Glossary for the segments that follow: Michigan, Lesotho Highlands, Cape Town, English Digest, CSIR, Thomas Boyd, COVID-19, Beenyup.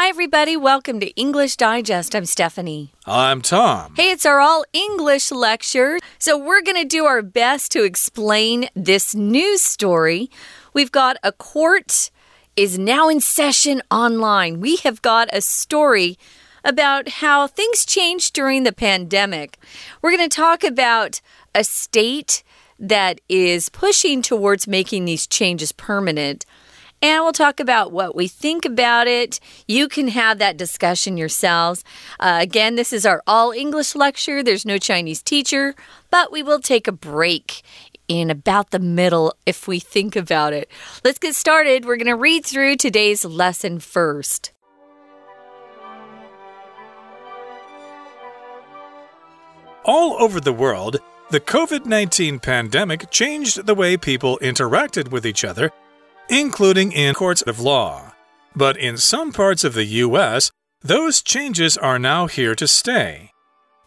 Hi, everybody. Welcome to English Digest. I'm Stephanie. I'm Tom. Hey, it's our all-English lecture. So we're going to do our best to explain this news story. We've got a court is now in session online. We have got a story about how things changed during the pandemic. We're going to talk about a state that is pushing towards making these changes permanent.And we'll talk about what we think about it. You can have that discussion yourselves. Again, this is our all-English lecture. There's no Chinese teacher, but we will take a break in about the middle if we think about it. Let's get started. We're going to read through today's lesson first. All over the world, the COVID-19 pandemic changed the way people interacted with each other,including in courts of law. But in some parts of the U.S., those changes are now here to stay.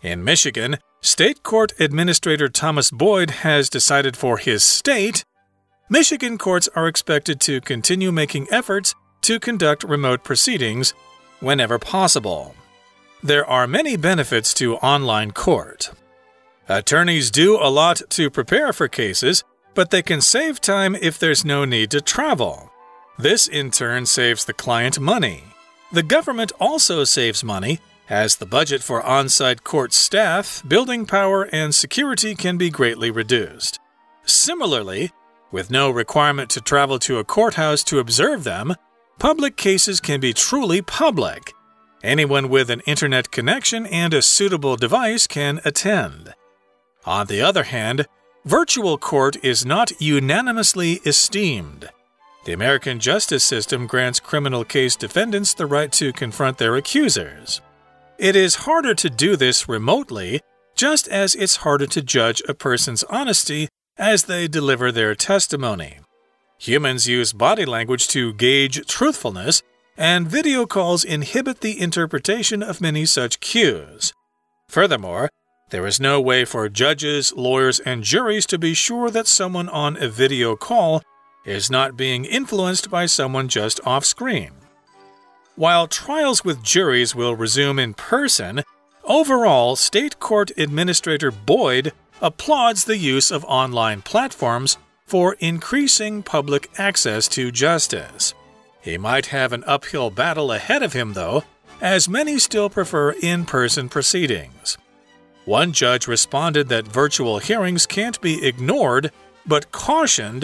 In Michigan, State Court Administrator Thomas Boyd has decided for his state, Michigan courts are expected to continue making efforts to conduct remote proceedings whenever possible. There are many benefits to online court. Attorneys do a lot to prepare for cases,but they can save time if there's no need to travel. This, in turn, saves the client money. The government also saves money, as the budget for on-site court staff, building power, and security can be greatly reduced. Similarly, with no requirement to travel to a courthouse to observe them, public cases can be truly public. Anyone with an internet connection and a suitable device can attend. On the other hand,Virtual court is not unanimously esteemed. The American justice system grants criminal case defendants the right to confront their accusers. It is harder to do this remotely, just as it's harder to judge a person's honesty as they deliver their testimony. Humans use body language to gauge truthfulness, and video calls inhibit the interpretation of many such cues. Furthermore,There is no way for judges, lawyers, and juries to be sure that someone on a video call is not being influenced by someone just off screen. While trials with juries will resume in person, overall, State Court Administrator Boyd applauds the use of online platforms for increasing public access to justice. He might have an uphill battle ahead of him, though, as many still prefer in-person proceedings.One judge responded that virtual hearings can't be ignored, but cautioned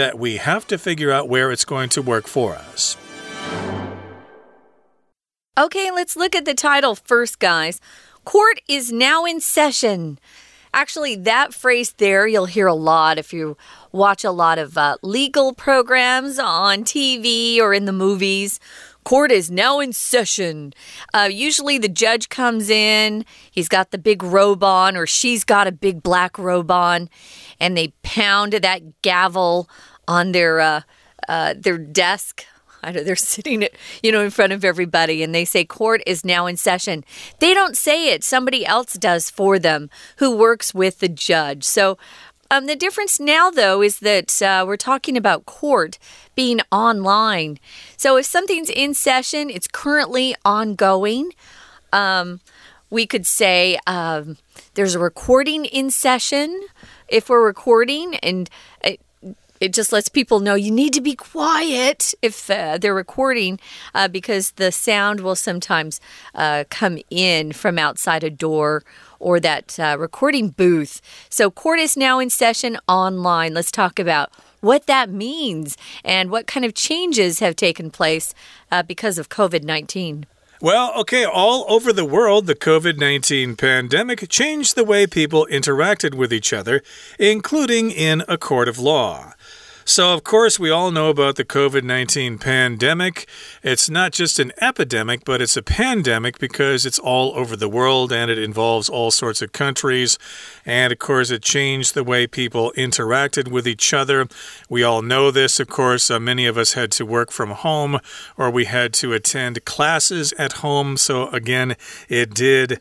that we have to figure out where it's going to work for us. Okay, let's look at the title first, guys. Court is now in session. Actually, that phrase there you'll hear a lot if you watch a lot of legal programs on TV or in the movies.Court is now in session. Usually the judge comes in, he's got the big robe on, or she's got a big black robe on, and they pound that gavel on their desk. I know they're sitting, in front of everybody, and they say court is now in session. They don't say it. Somebody else does for them who works with the judge. So the difference now, though, is that we're talking about court being online. So if something's in session, it's currently ongoing. We could say there's a recording in session if we're recording, and it just lets people know you need to be quiet if they're recording because the sound will sometimes come in from outside a door or that recording booth. So court is now in session online. Let's talk about what that means and what kind of changes have taken place because of COVID-19. Well, okay, all over the world, the COVID-19 pandemic changed the way people interacted with each other, including in a court of law.So, of course, we all know about the COVID-19 pandemic. It's not just an epidemic, but it's a pandemic because it's all over the world and it involves all sorts of countries. And, of course, it changed the way people interacted with each other. We all know this, of course. Many of us had to work from home or we had to attend classes at home. So, again, it did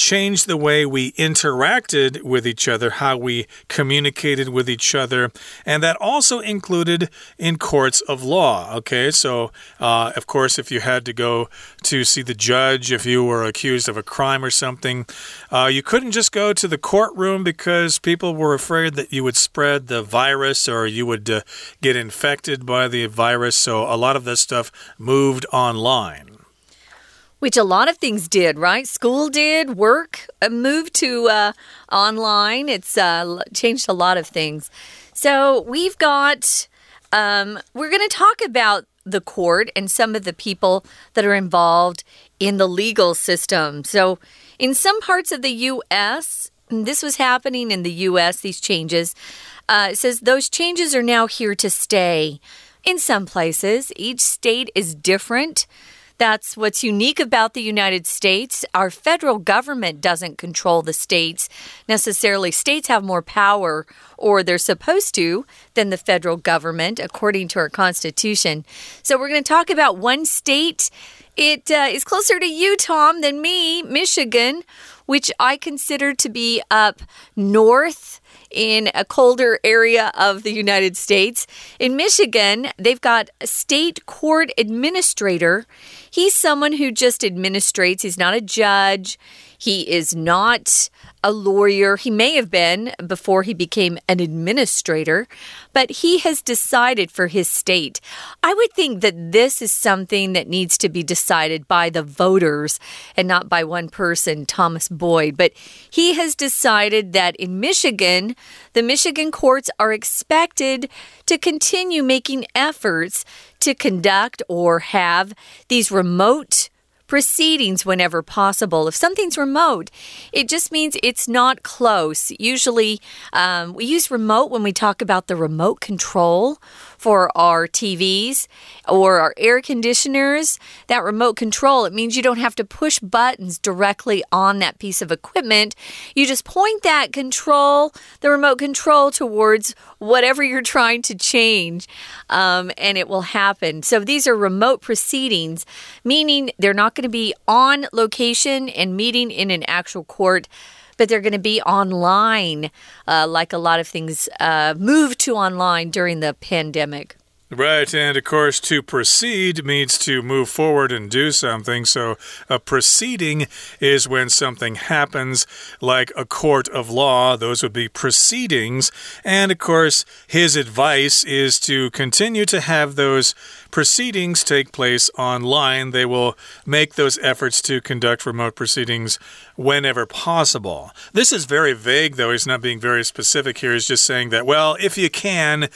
changed the way we interacted with each other, how we communicated with each other, and that also included in courts of law, okay? So, of course, if you had to go to see the judge, if you were accused of a crime or something, you couldn't just go to the courtroom because people were afraid that you would spread the virus or you would get infected by the virus. So a lot of this stuff moved online.Which a lot of things did, right? School did, work, moved to online. It's changed a lot of things. So we've got, we're going to talk about the court and some of the people that are involved in the legal system. So in some parts of the U.S., this was happening in the U.S., these changes. It says those changes are now here to stay. In some places, each state is different.That's what's unique about the United States. Our federal government doesn't control the states necessarily. States have more power, or they're supposed to, than the federal government, according to our Constitution. So we're going to talk about one state. It is closer to you, Tom, than me, Michigan, which I consider to be up north in a colder area of the United States. In Michigan, they've got a state court administrator. He's someone who just administrates. He's not a judge. He is not a lawyer. He may have been before he became an administrator, but he has decided for his state. I would think that this is something that needs to be decided by the voters and not by one person, Thomas Boyd. But he has decided that in Michigan, the Michigan courts are expected to continue making efforts to conduct or have these remote proceedings whenever possible. If something's remote, it just means it's not close. Usually, we use remote when we talk about the remote control for our TVs or our air conditioners. That remote control, it means you don't have to push buttons directly on that piece of equipment. You just point that control, the remote control, towards whatever you're trying to change, and it will happen. So these are remote proceedings, meaning they're not going to be on location and meeting in an actual court, but they're going to be online, like a lot of things moved to online during the pandemic.Right, and of course, to proceed means to move forward and do something. So a proceeding is when something happens, like a court of law. Those would be proceedings. And of course, his advice is to continue to have those proceedings take place online. They will make those efforts to conduct remote proceedings whenever possible. This is very vague, though. He's not being very specific here. He's just saying that, well, if you can,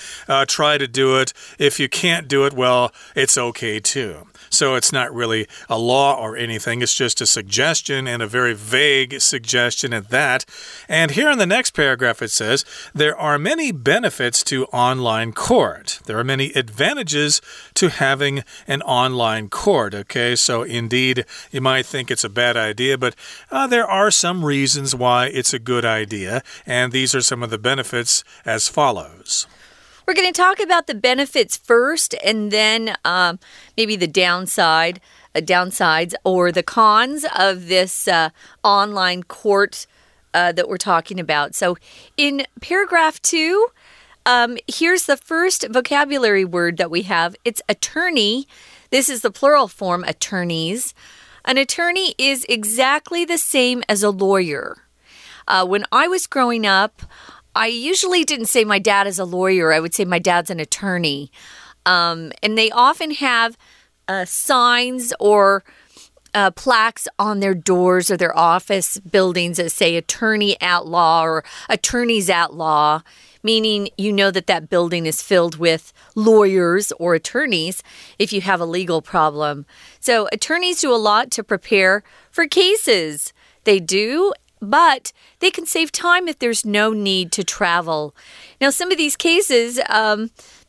try to do it.If you can't do it, well, it's okay too. So it's not really a law or anything. It's just a suggestion, and a very vague suggestion at that. And here in the next paragraph it says, there are many benefits to online court. There are many advantages to having an online court. Okay, so indeed, you might think it's a bad idea, but there are some reasons why it's a good idea. And these are some of the benefits as follows.We're going to talk about the benefits first, and then maybe the downsides or the cons of this online court that we're talking about. So in paragraph 2, here's the first vocabulary word that we have. It's attorney. This is the plural form, attorneys. An attorney is exactly the same as a lawyer. When I was growing up,I usually didn't say my dad is a lawyer. I would say my dad's an attorney. And they often have signs or plaques on their doors or their office buildings that say attorney at law or attorneys at law, meaning you know that that building is filled with lawyers or attorneys if you have a legal problem. So attorneys do a lot to prepare for cases. They do.But they can save time if there's no need to travel. Now, some of these cases,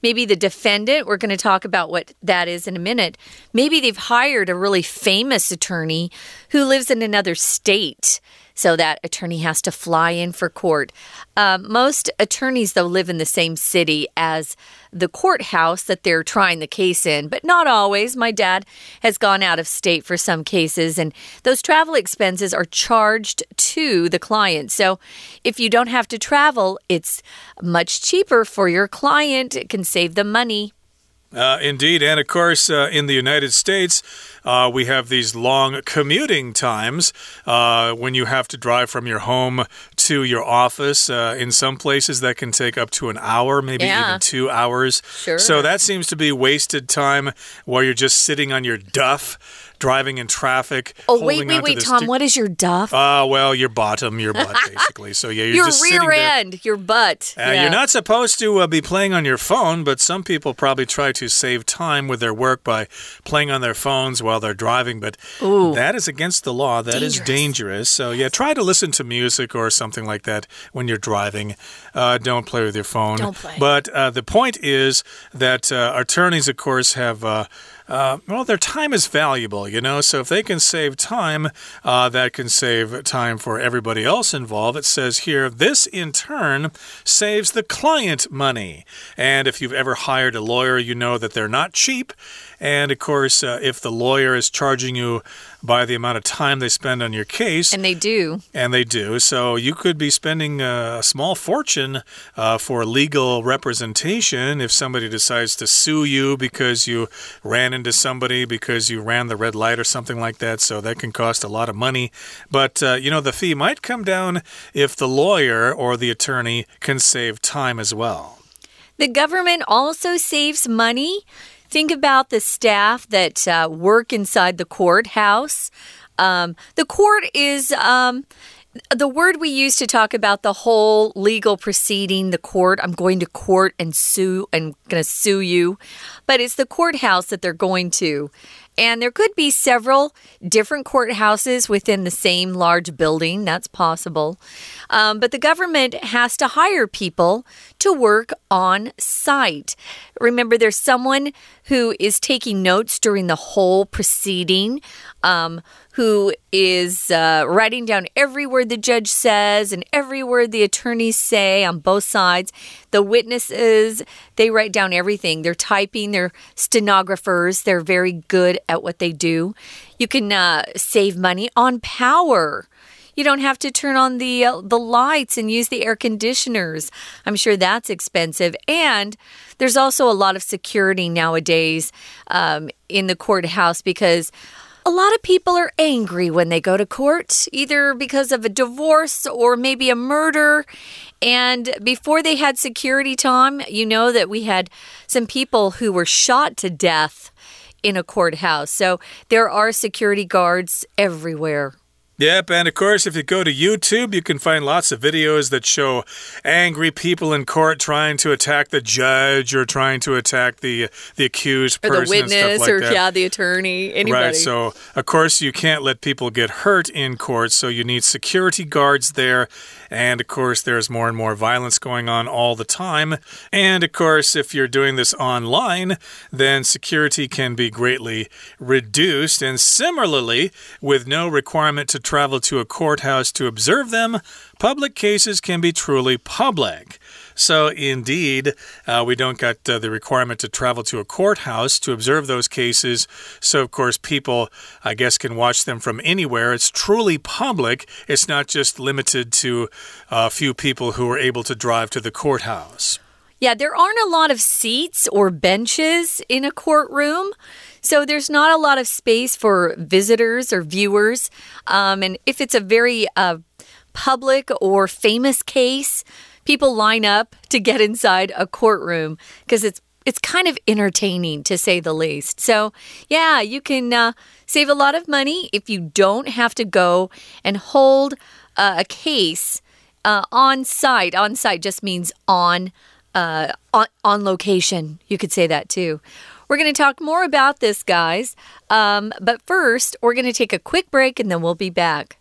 maybe the defendant, we're going to talk about what that is in a minute. Maybe they've hired a really famous attorney who lives in another state. so that attorney has to fly in for court. Most attorneys, though, live in the same city as the courthouse that they're trying the case in, but not always. My dad has gone out of state for some cases, and those travel expenses are charged to the client. So if you don't have to travel, it's much cheaper for your client. It can save them money. Indeed. And of course, in the United States, we have these long commuting times when you have to drive from your home to your office. In some places, that can take up to an hour, maybe even 2 hours. Sure. So that seems to be wasted time while you're just sitting on your duff.Driving in traffic. Oh, wait, Tom, what is your duff? Well, your bottom, your butt, basically. So, yeah, you're just sitting there. Your rear end, your butt. Yeah. You're not supposed to be playing on your phone, but some people probably try to save time with their work by playing on their phones while they're driving, but that is against the law. That is dangerous. So, yeah, try to listen to music or something like that when you're driving. Don't play with your phone. Don't play. But the point is that attorneys, of course, have... well, their time is valuable, you know, so if they can save time, that can save time for everybody else involved. It says here, this in turn saves the client money. And if you've ever hired a lawyer, you know that they're not cheap. And of course, if the lawyer is charging you by the amount of time they spend on your case. And they do. And they do. So you could be spending a small fortune for legal representation if somebody decides to sue you because you ran into somebody because you ran the red light or something like that. So that can cost a lot of money. But, you know, the fee might come down if the lawyer or the attorney can save time as well. The government also saves money.Think about the staff that work inside the courthouse. The court is the word we use to talk about the whole legal proceeding, the court. I'm going to court and sue. I'm going to sue you. But it's the courthouse that they're going to. And there could be several different courthouses within the same large building. That's possible. But the government has to hire people to work on site. Remember, there's someone who is taking notes during the whole proceeding, who is writing down every word the judge says and every word the attorneys say on both sides. The witnesses, they write down everything. They're typing. They're stenographers. They're very good at what they do. You can save money on power.You don't have to turn on the lights and use the air conditioners. I'm sure that's expensive. And there's also a lot of security nowadays in the courthouse because a lot of people are angry when they go to court, either because of a divorce or maybe a murder. And before they had security, Tom, you know that we had some people who were shot to death in a courthouse. So there are security guards everywhere.Yep, and of course, if you go to YouTube, you can find lots of videos that show angry people in court trying to attack the judge or trying to attack the accused person. Or the witness and stuff like that. Yeah, the attorney, anybody. Right, so of course, you can't let people get hurt in court, so you need security guards there. And of course, there's more and more violence going on all the time. And of course, if you're doing this online, then security can be greatly reduced. And similarly, with no requirement to travel to a courthouse to observe them, public cases can be truly public.So, indeed, we don't got the requirement to travel to a courthouse to observe those cases. So, of course, people, I guess, can watch them from anywhere. It's truly public. It's not just limited to a few people who are able to drive to the courthouse. Yeah, there aren't a lot of seats or benches in a courtroom.So there's not a lot of space for visitors or viewers. And if it's a very public or famous case, people line up to get inside a courtroom because it's kind of entertaining, to say the least. So, yeah, you can save a lot of money if you don't have to go and hold a case on site. On site just means on location. You could say that, too.We're going to talk more about this, guys. But first, we're going to take a quick break and then we'll be back.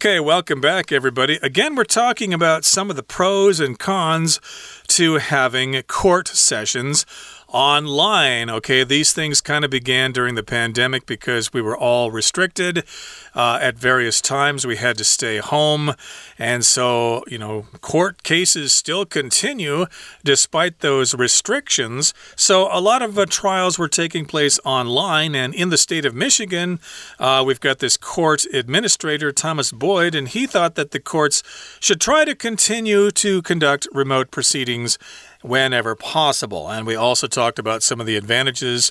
Okay, welcome back, everybody. Again, we're talking about some of the pros and cons to having court sessions online. Okay, these things kind of began during the pandemic because we were all restricted at various times. We had to stay home. And so, court cases still continue despite those restrictions. So a lot of trials were taking place online. And in the state of Michigan, we've got this court administrator, Thomas Boyd, and he thought that the courts should try to continue to conduct remote proceedings whenever possible. And we also talked about some of the advantages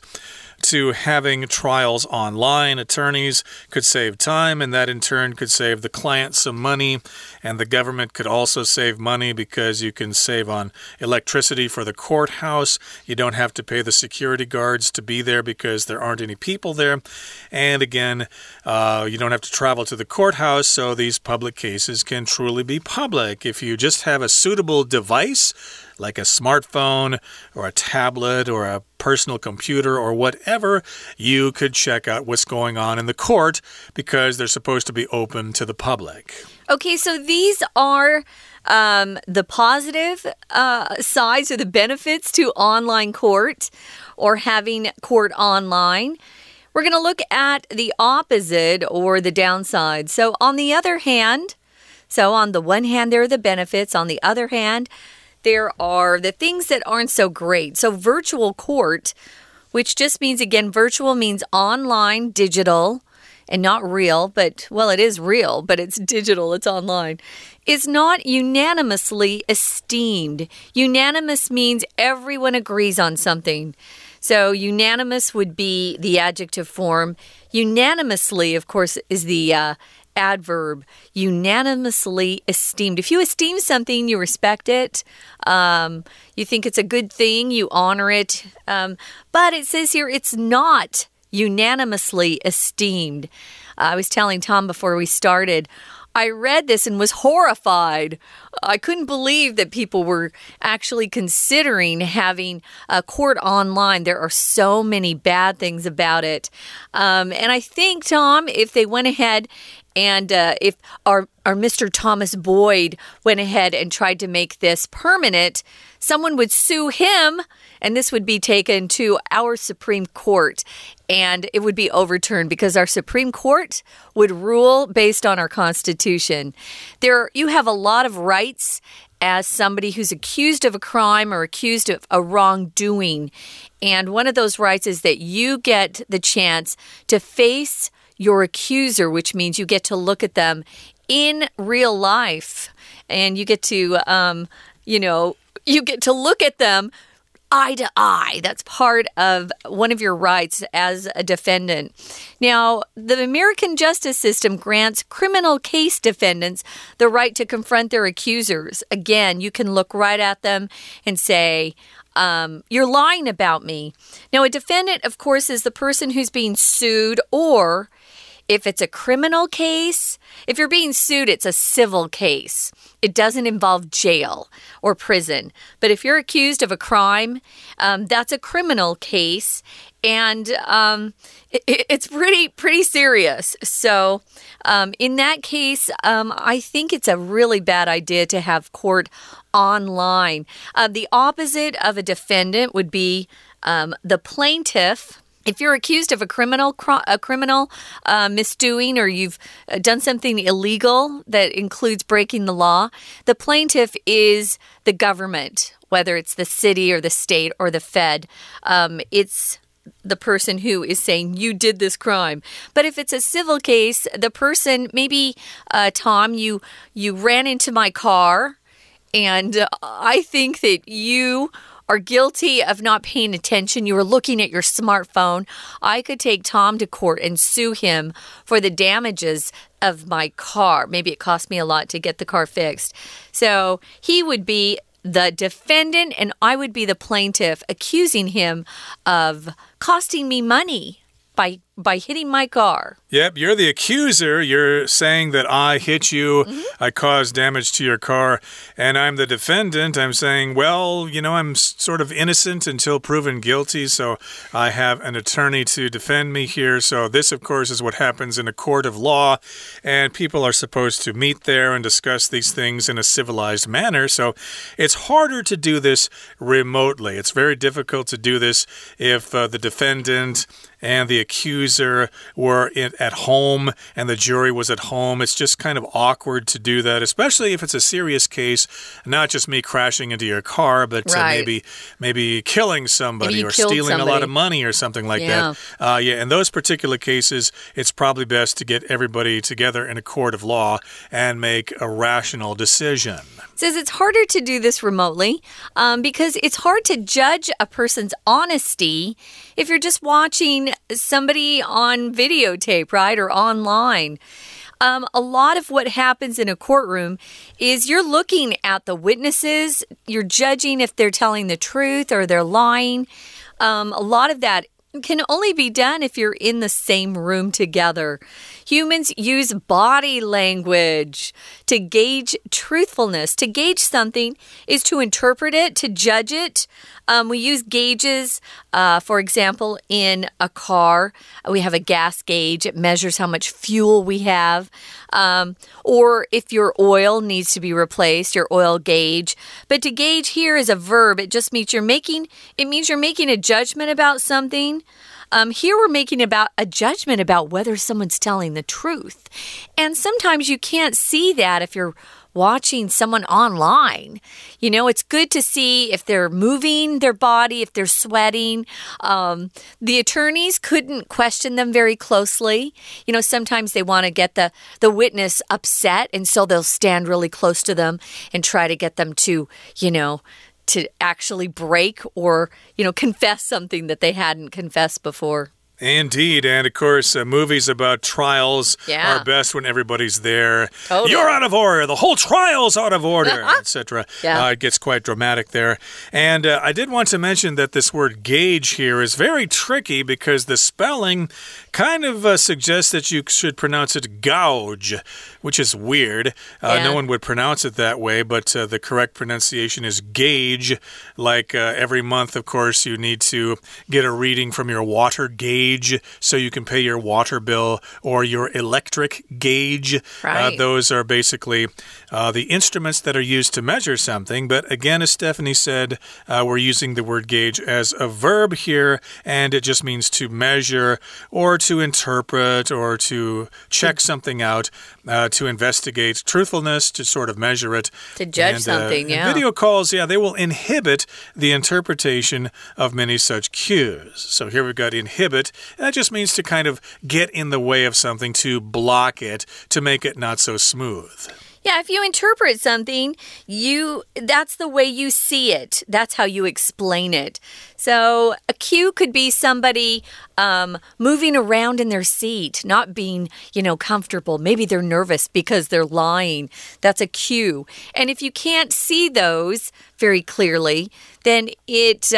to having trials online. Attorneys could save time, and that in turn could save the client some money, and the government could also save money because you can save on electricity for the courthouse. You don't have to pay the security guards to be there because there aren't any people there. And again, you don't have to travel to the courthouse, so these public cases can truly be public. If you just have a suitable device, like a smartphone or a tablet or a personal computer or whatever, you could check out what's going on in the court because they're supposed to be open to the public. Okay, so these are the positive sides or the benefits to online court or having court online. We're going to look at the opposite or the downside. So on the one hand, there are the benefits. On the other hand, there are the things that aren't so great. So virtual court, which just means, again, virtual means online, digital, and not real, but, well, it is real, but it's digital, it's online, is not unanimously esteemed. Unanimous means everyone agrees on something. So unanimous would be the adjective form. Unanimously, of course, is the adverb, unanimously esteemed. If you esteem something, you respect it. You think it's a good thing, you honor it. But it says here it's not unanimously esteemed. I was telling Tom before we started, I read this and was horrified. I couldn't believe that people were actually considering having a court online. There are so many bad things about it. And I think, Tom, if they went ahead and if our Mr. Thomas Boyd went ahead and tried to make this permanent, someone would sue him, and this would be taken to our Supreme Court, and it would be overturned because our Supreme Court would rule based on our Constitution. You have a lot of rights as somebody who's accused of a crime or accused of a wrongdoing, and one of those rights is that you get the chance to face your accuser, which means you get to look at them in real life and you get to, you get to look at them eye to eye. That's part of one of your rights as a defendant. Now, the American justice system grants criminal case defendants the right to confront their accusers. Again, you can look right at them and say, you're lying about me. Now, a defendant, of course, is the person who's being sued, or if it's a criminal case, if you're being sued, it's a civil case. It doesn't involve jail or prison. But if you're accused of a crime, that's a criminal case. And it's pretty serious. So in that case, I think it's a really bad idea to have court online. The opposite of a defendant would be the plaintiff. If you're accused of a criminal misdoing, or you've done something illegal that includes breaking the law, the plaintiff is the government, whether it's the city or the state or the Fed. It's the person who is saying you did this crime. But if it's a civil case, the person, maybe, Tom, you ran into my car, and I think that you are guilty of not paying attention. You were looking at your smartphone. I could take Tom to court and sue him for the damages of my car. Maybe it cost me a lot to get the car fixed. So he would be the defendant and I would be the plaintiff, accusing him of costing me money by by hitting my car. Yep, you're the accuser. You're saying that I hit you, I caused damage to your car, and I'm the defendant. I'm saying, well, you know, I'm sort of innocent until proven guilty, so I have an attorney to defend me here. So this, of course, is what happens in a court of law, and people are supposed to meet there and discuss these things in a civilized manner. So it's harder to do this remotely. It's very difficult to do this if the defendant and the accuser were at home and the jury was at home. It's just kind of awkward to do that, especially if it's a serious case, not just me crashing into your car, but maybe killing somebody or stealing a lot of money or something like that. In those particular cases, it's probably best to get everybody together in a court of law and make a rational decision. It says it's harder to do this remotely because it's hard to judge a person's honesty if you're just watching somebody on videotape, right? Or online. A lot of what happens in a courtroom is you're looking at the witnesses, you're judging if they're telling the truth or they're lying. A lot of that can only be done if you're in the same room together. Humans use body language to gauge truthfulness. To gauge something is to interpret it, to judge it. We use gauges, for example, in a car. We have a gas gauge. It measures how much fuel we have. Or if your oil needs to be replaced, your oil gauge. But to gauge here is a verb. It just means you're making a judgment about something. Here we're making a judgment about whether someone's telling the truth. And sometimes you can't see that if you're watching someone online. You know, it's good to see if they're moving their body, if they're sweating. The attorneys couldn't question them very closely. You know, sometimes they want to get the witness upset, and so they'll stand really close to them and try to get them to, you know, to actually break or, you know, confess something that they hadn't confessed before. Indeed. And, of course, movies about trials are best when everybody's there. Totally. You're out of order. The whole trial's out of order, etc. It gets quite dramatic there. And I did want to mention that this word gauge here is very tricky because the spelling kind of suggests that you should pronounce it gouge, which is weird. No one would pronounce it that way, but the correct pronunciation is gauge. Like every month, of course, you need to get a reading from your water gauge, so you can pay your water bill or your electric gauge. Right. Those are basically the instruments that are used to measure something. But again, as Stephanie said, we're using the word gauge as a verb here, and it just means to measure or to interpret or to check something out, to investigate truthfulness, to sort of measure it. To judge something, yeah. Video calls, they will inhibit the interpretation of many such cues. So here we've got inhibit. That just means to kind of get in the way of something, to block it, to make it not so smooth. Yeah, if you interpret something, that's the way you see it. That's how you explain it. So a cue could be somebody moving around in their seat, not being, you know, comfortable. Maybe they're nervous because they're lying. That's a cue. And if you can't see those very clearly, then it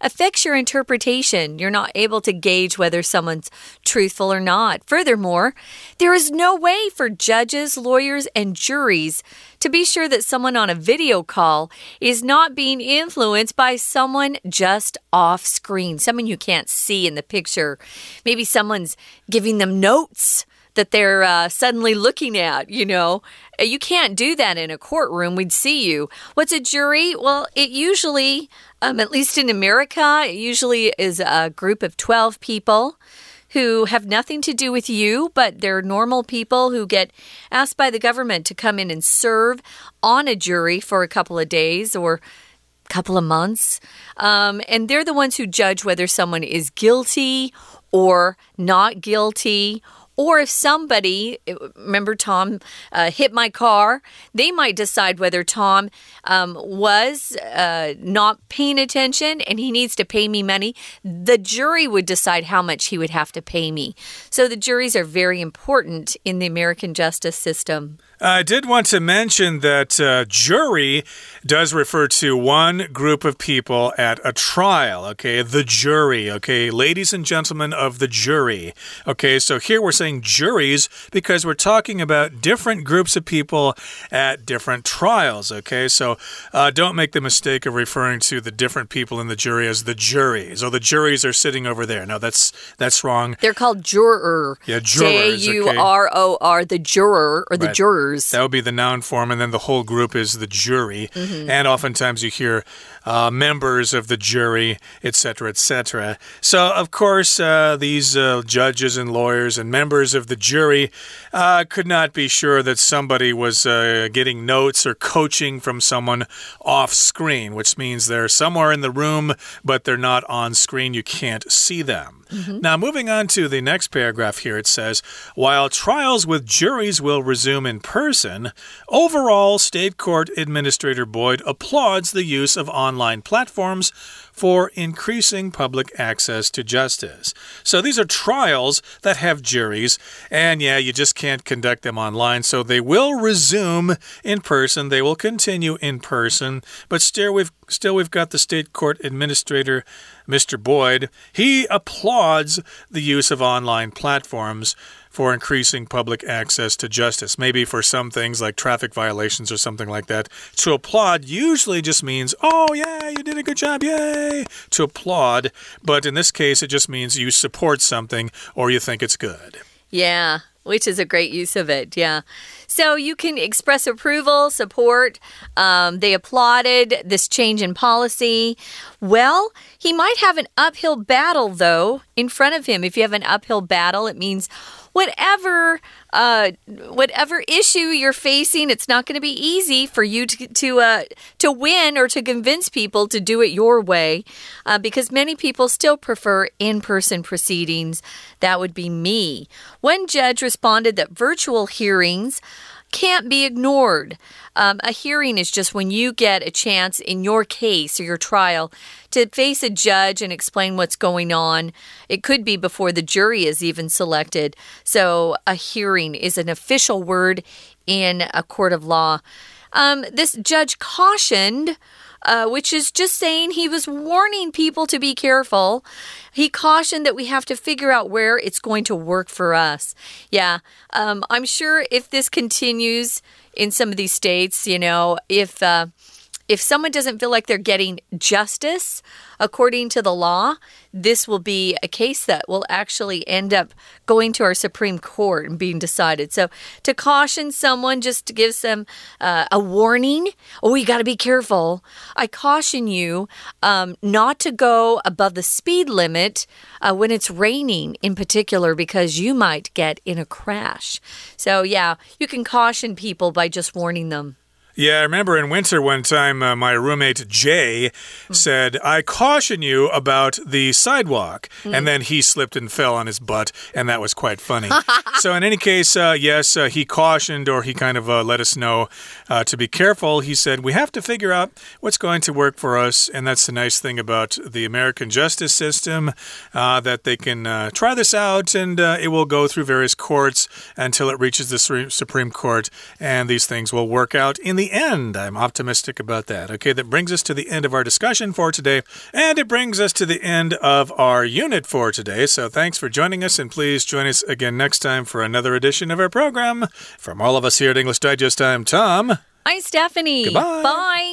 affects your interpretation. You're not able to gauge whether someone's truthful or not. Furthermore, there is no way for judges, lawyers, and juries to be sure that someone on a video call is not being influenced by someone just off screen, someone you can't see in the picture. Maybe someone's giving them notes that they're suddenly looking at, you know. You can't do that in a courtroom. We'd see you. What's a jury? Well, it usually, at least in America, it usually is a group of 12 people who have nothing to do with you, but they're normal people who get asked by the government to come in and serve on a jury for a couple of days or couple of months. And they're the ones who judge whether someone is guilty or not guilty Or if somebody, remember Tom, hit my car, they might decide whether Tom was not paying attention and he needs to pay me money. The jury would decide how much he would have to pay me. So the juries are very important in the American justice system.I did want to mention that jury does refer to one group of people at a trial, okay? The jury, okay? Ladies and gentlemen of the jury, okay? So here we're saying juries because we're talking about different groups of people at different trials, okay? So don't make the mistake of referring to the different people in the jury as the juries. Oh, the juries are sitting over there. No, that's wrong. They're called juror. Yeah, jurors, okay? J-U-R-O-R, the juror or the right. Jurors.That would be the noun form, and then the whole group is the jury.、Mm-hmm. And oftentimes you hear members of the jury, etc., etc. So, of course, these judges and lawyers and members of the jury could not be sure that somebody was getting notes or coaching from someone off screen, which means they're somewhere in the room, but they're not on screen. You can't see them.、Mm-hmm. Now, moving on to the next paragraph here, it says, while trials with juries will resume in person, overall, State Court Administrator Boyd applauds the use of online platforms for increasing public access to justice. So these are trials that have juries, and yeah, you just can't conduct them online, so they will resume in person. They will continue in person, but still we've got the State Court Administrator, Mr. Boyd. He applauds the use of online platforms.For increasing public access to justice. Maybe for some things like traffic violations or something like that. To applaud usually just means, oh, yeah, you did a good job, yay! To applaud, but in this case, it just means you support something or you think it's good. Yeah, which is a great use of it, yeah.So you can express approval, support. They applauded this change in policy. Well, he might have an uphill battle, though, in front of him. If you have an uphill battle, it means whatever issue you're facing, it's not going to be easy for you to win or to convince people to do it your way, because many people still prefer in-person proceedings. That would be me. One judge responded that virtual hearings...can't be ignored. A hearing is just when you get a chance in your case or your trial to face a judge and explain what's going on. It could be before the jury is even selected. So a hearing is an official word in a court of law. This judge cautioned, which is just saying he was warning people to be careful. He cautioned that we have to figure out where it's going to work for us. Yeah, I'm sure if this continues in some of these states, you know, if someone doesn't feel like they're getting justice according to the law, this will be a case that will actually end up going to our Supreme Court and being decided. So to caution someone, just to give them a warning, oh, you got to be careful. I caution you not to go above the speed limit when it's raining in particular, because you might get in a crash. So, yeah, you can caution people by just warning them.Yeah, I remember in winter one time, my roommate Jay said, I caution you about the sidewalk. And then he slipped and fell on his butt, and that was quite funny. So in any case, yes, he cautioned, or he kind of let us know to be careful. He said, we have to figure out what's going to work for us. And that's the nice thing about the American justice system, that they can try this out, and it will go through various courts until it reaches the Supreme Court, and these things will work out in the end. I'm optimistic about that. Okay, that brings us to the end of our discussion for today, and it brings us to the end of our unit for today. So thanks for joining us, and please join us again next time for another edition of our program. From all of us here at English Digest, I'm Tom. I'm Stephanie. Goodbye. Bye.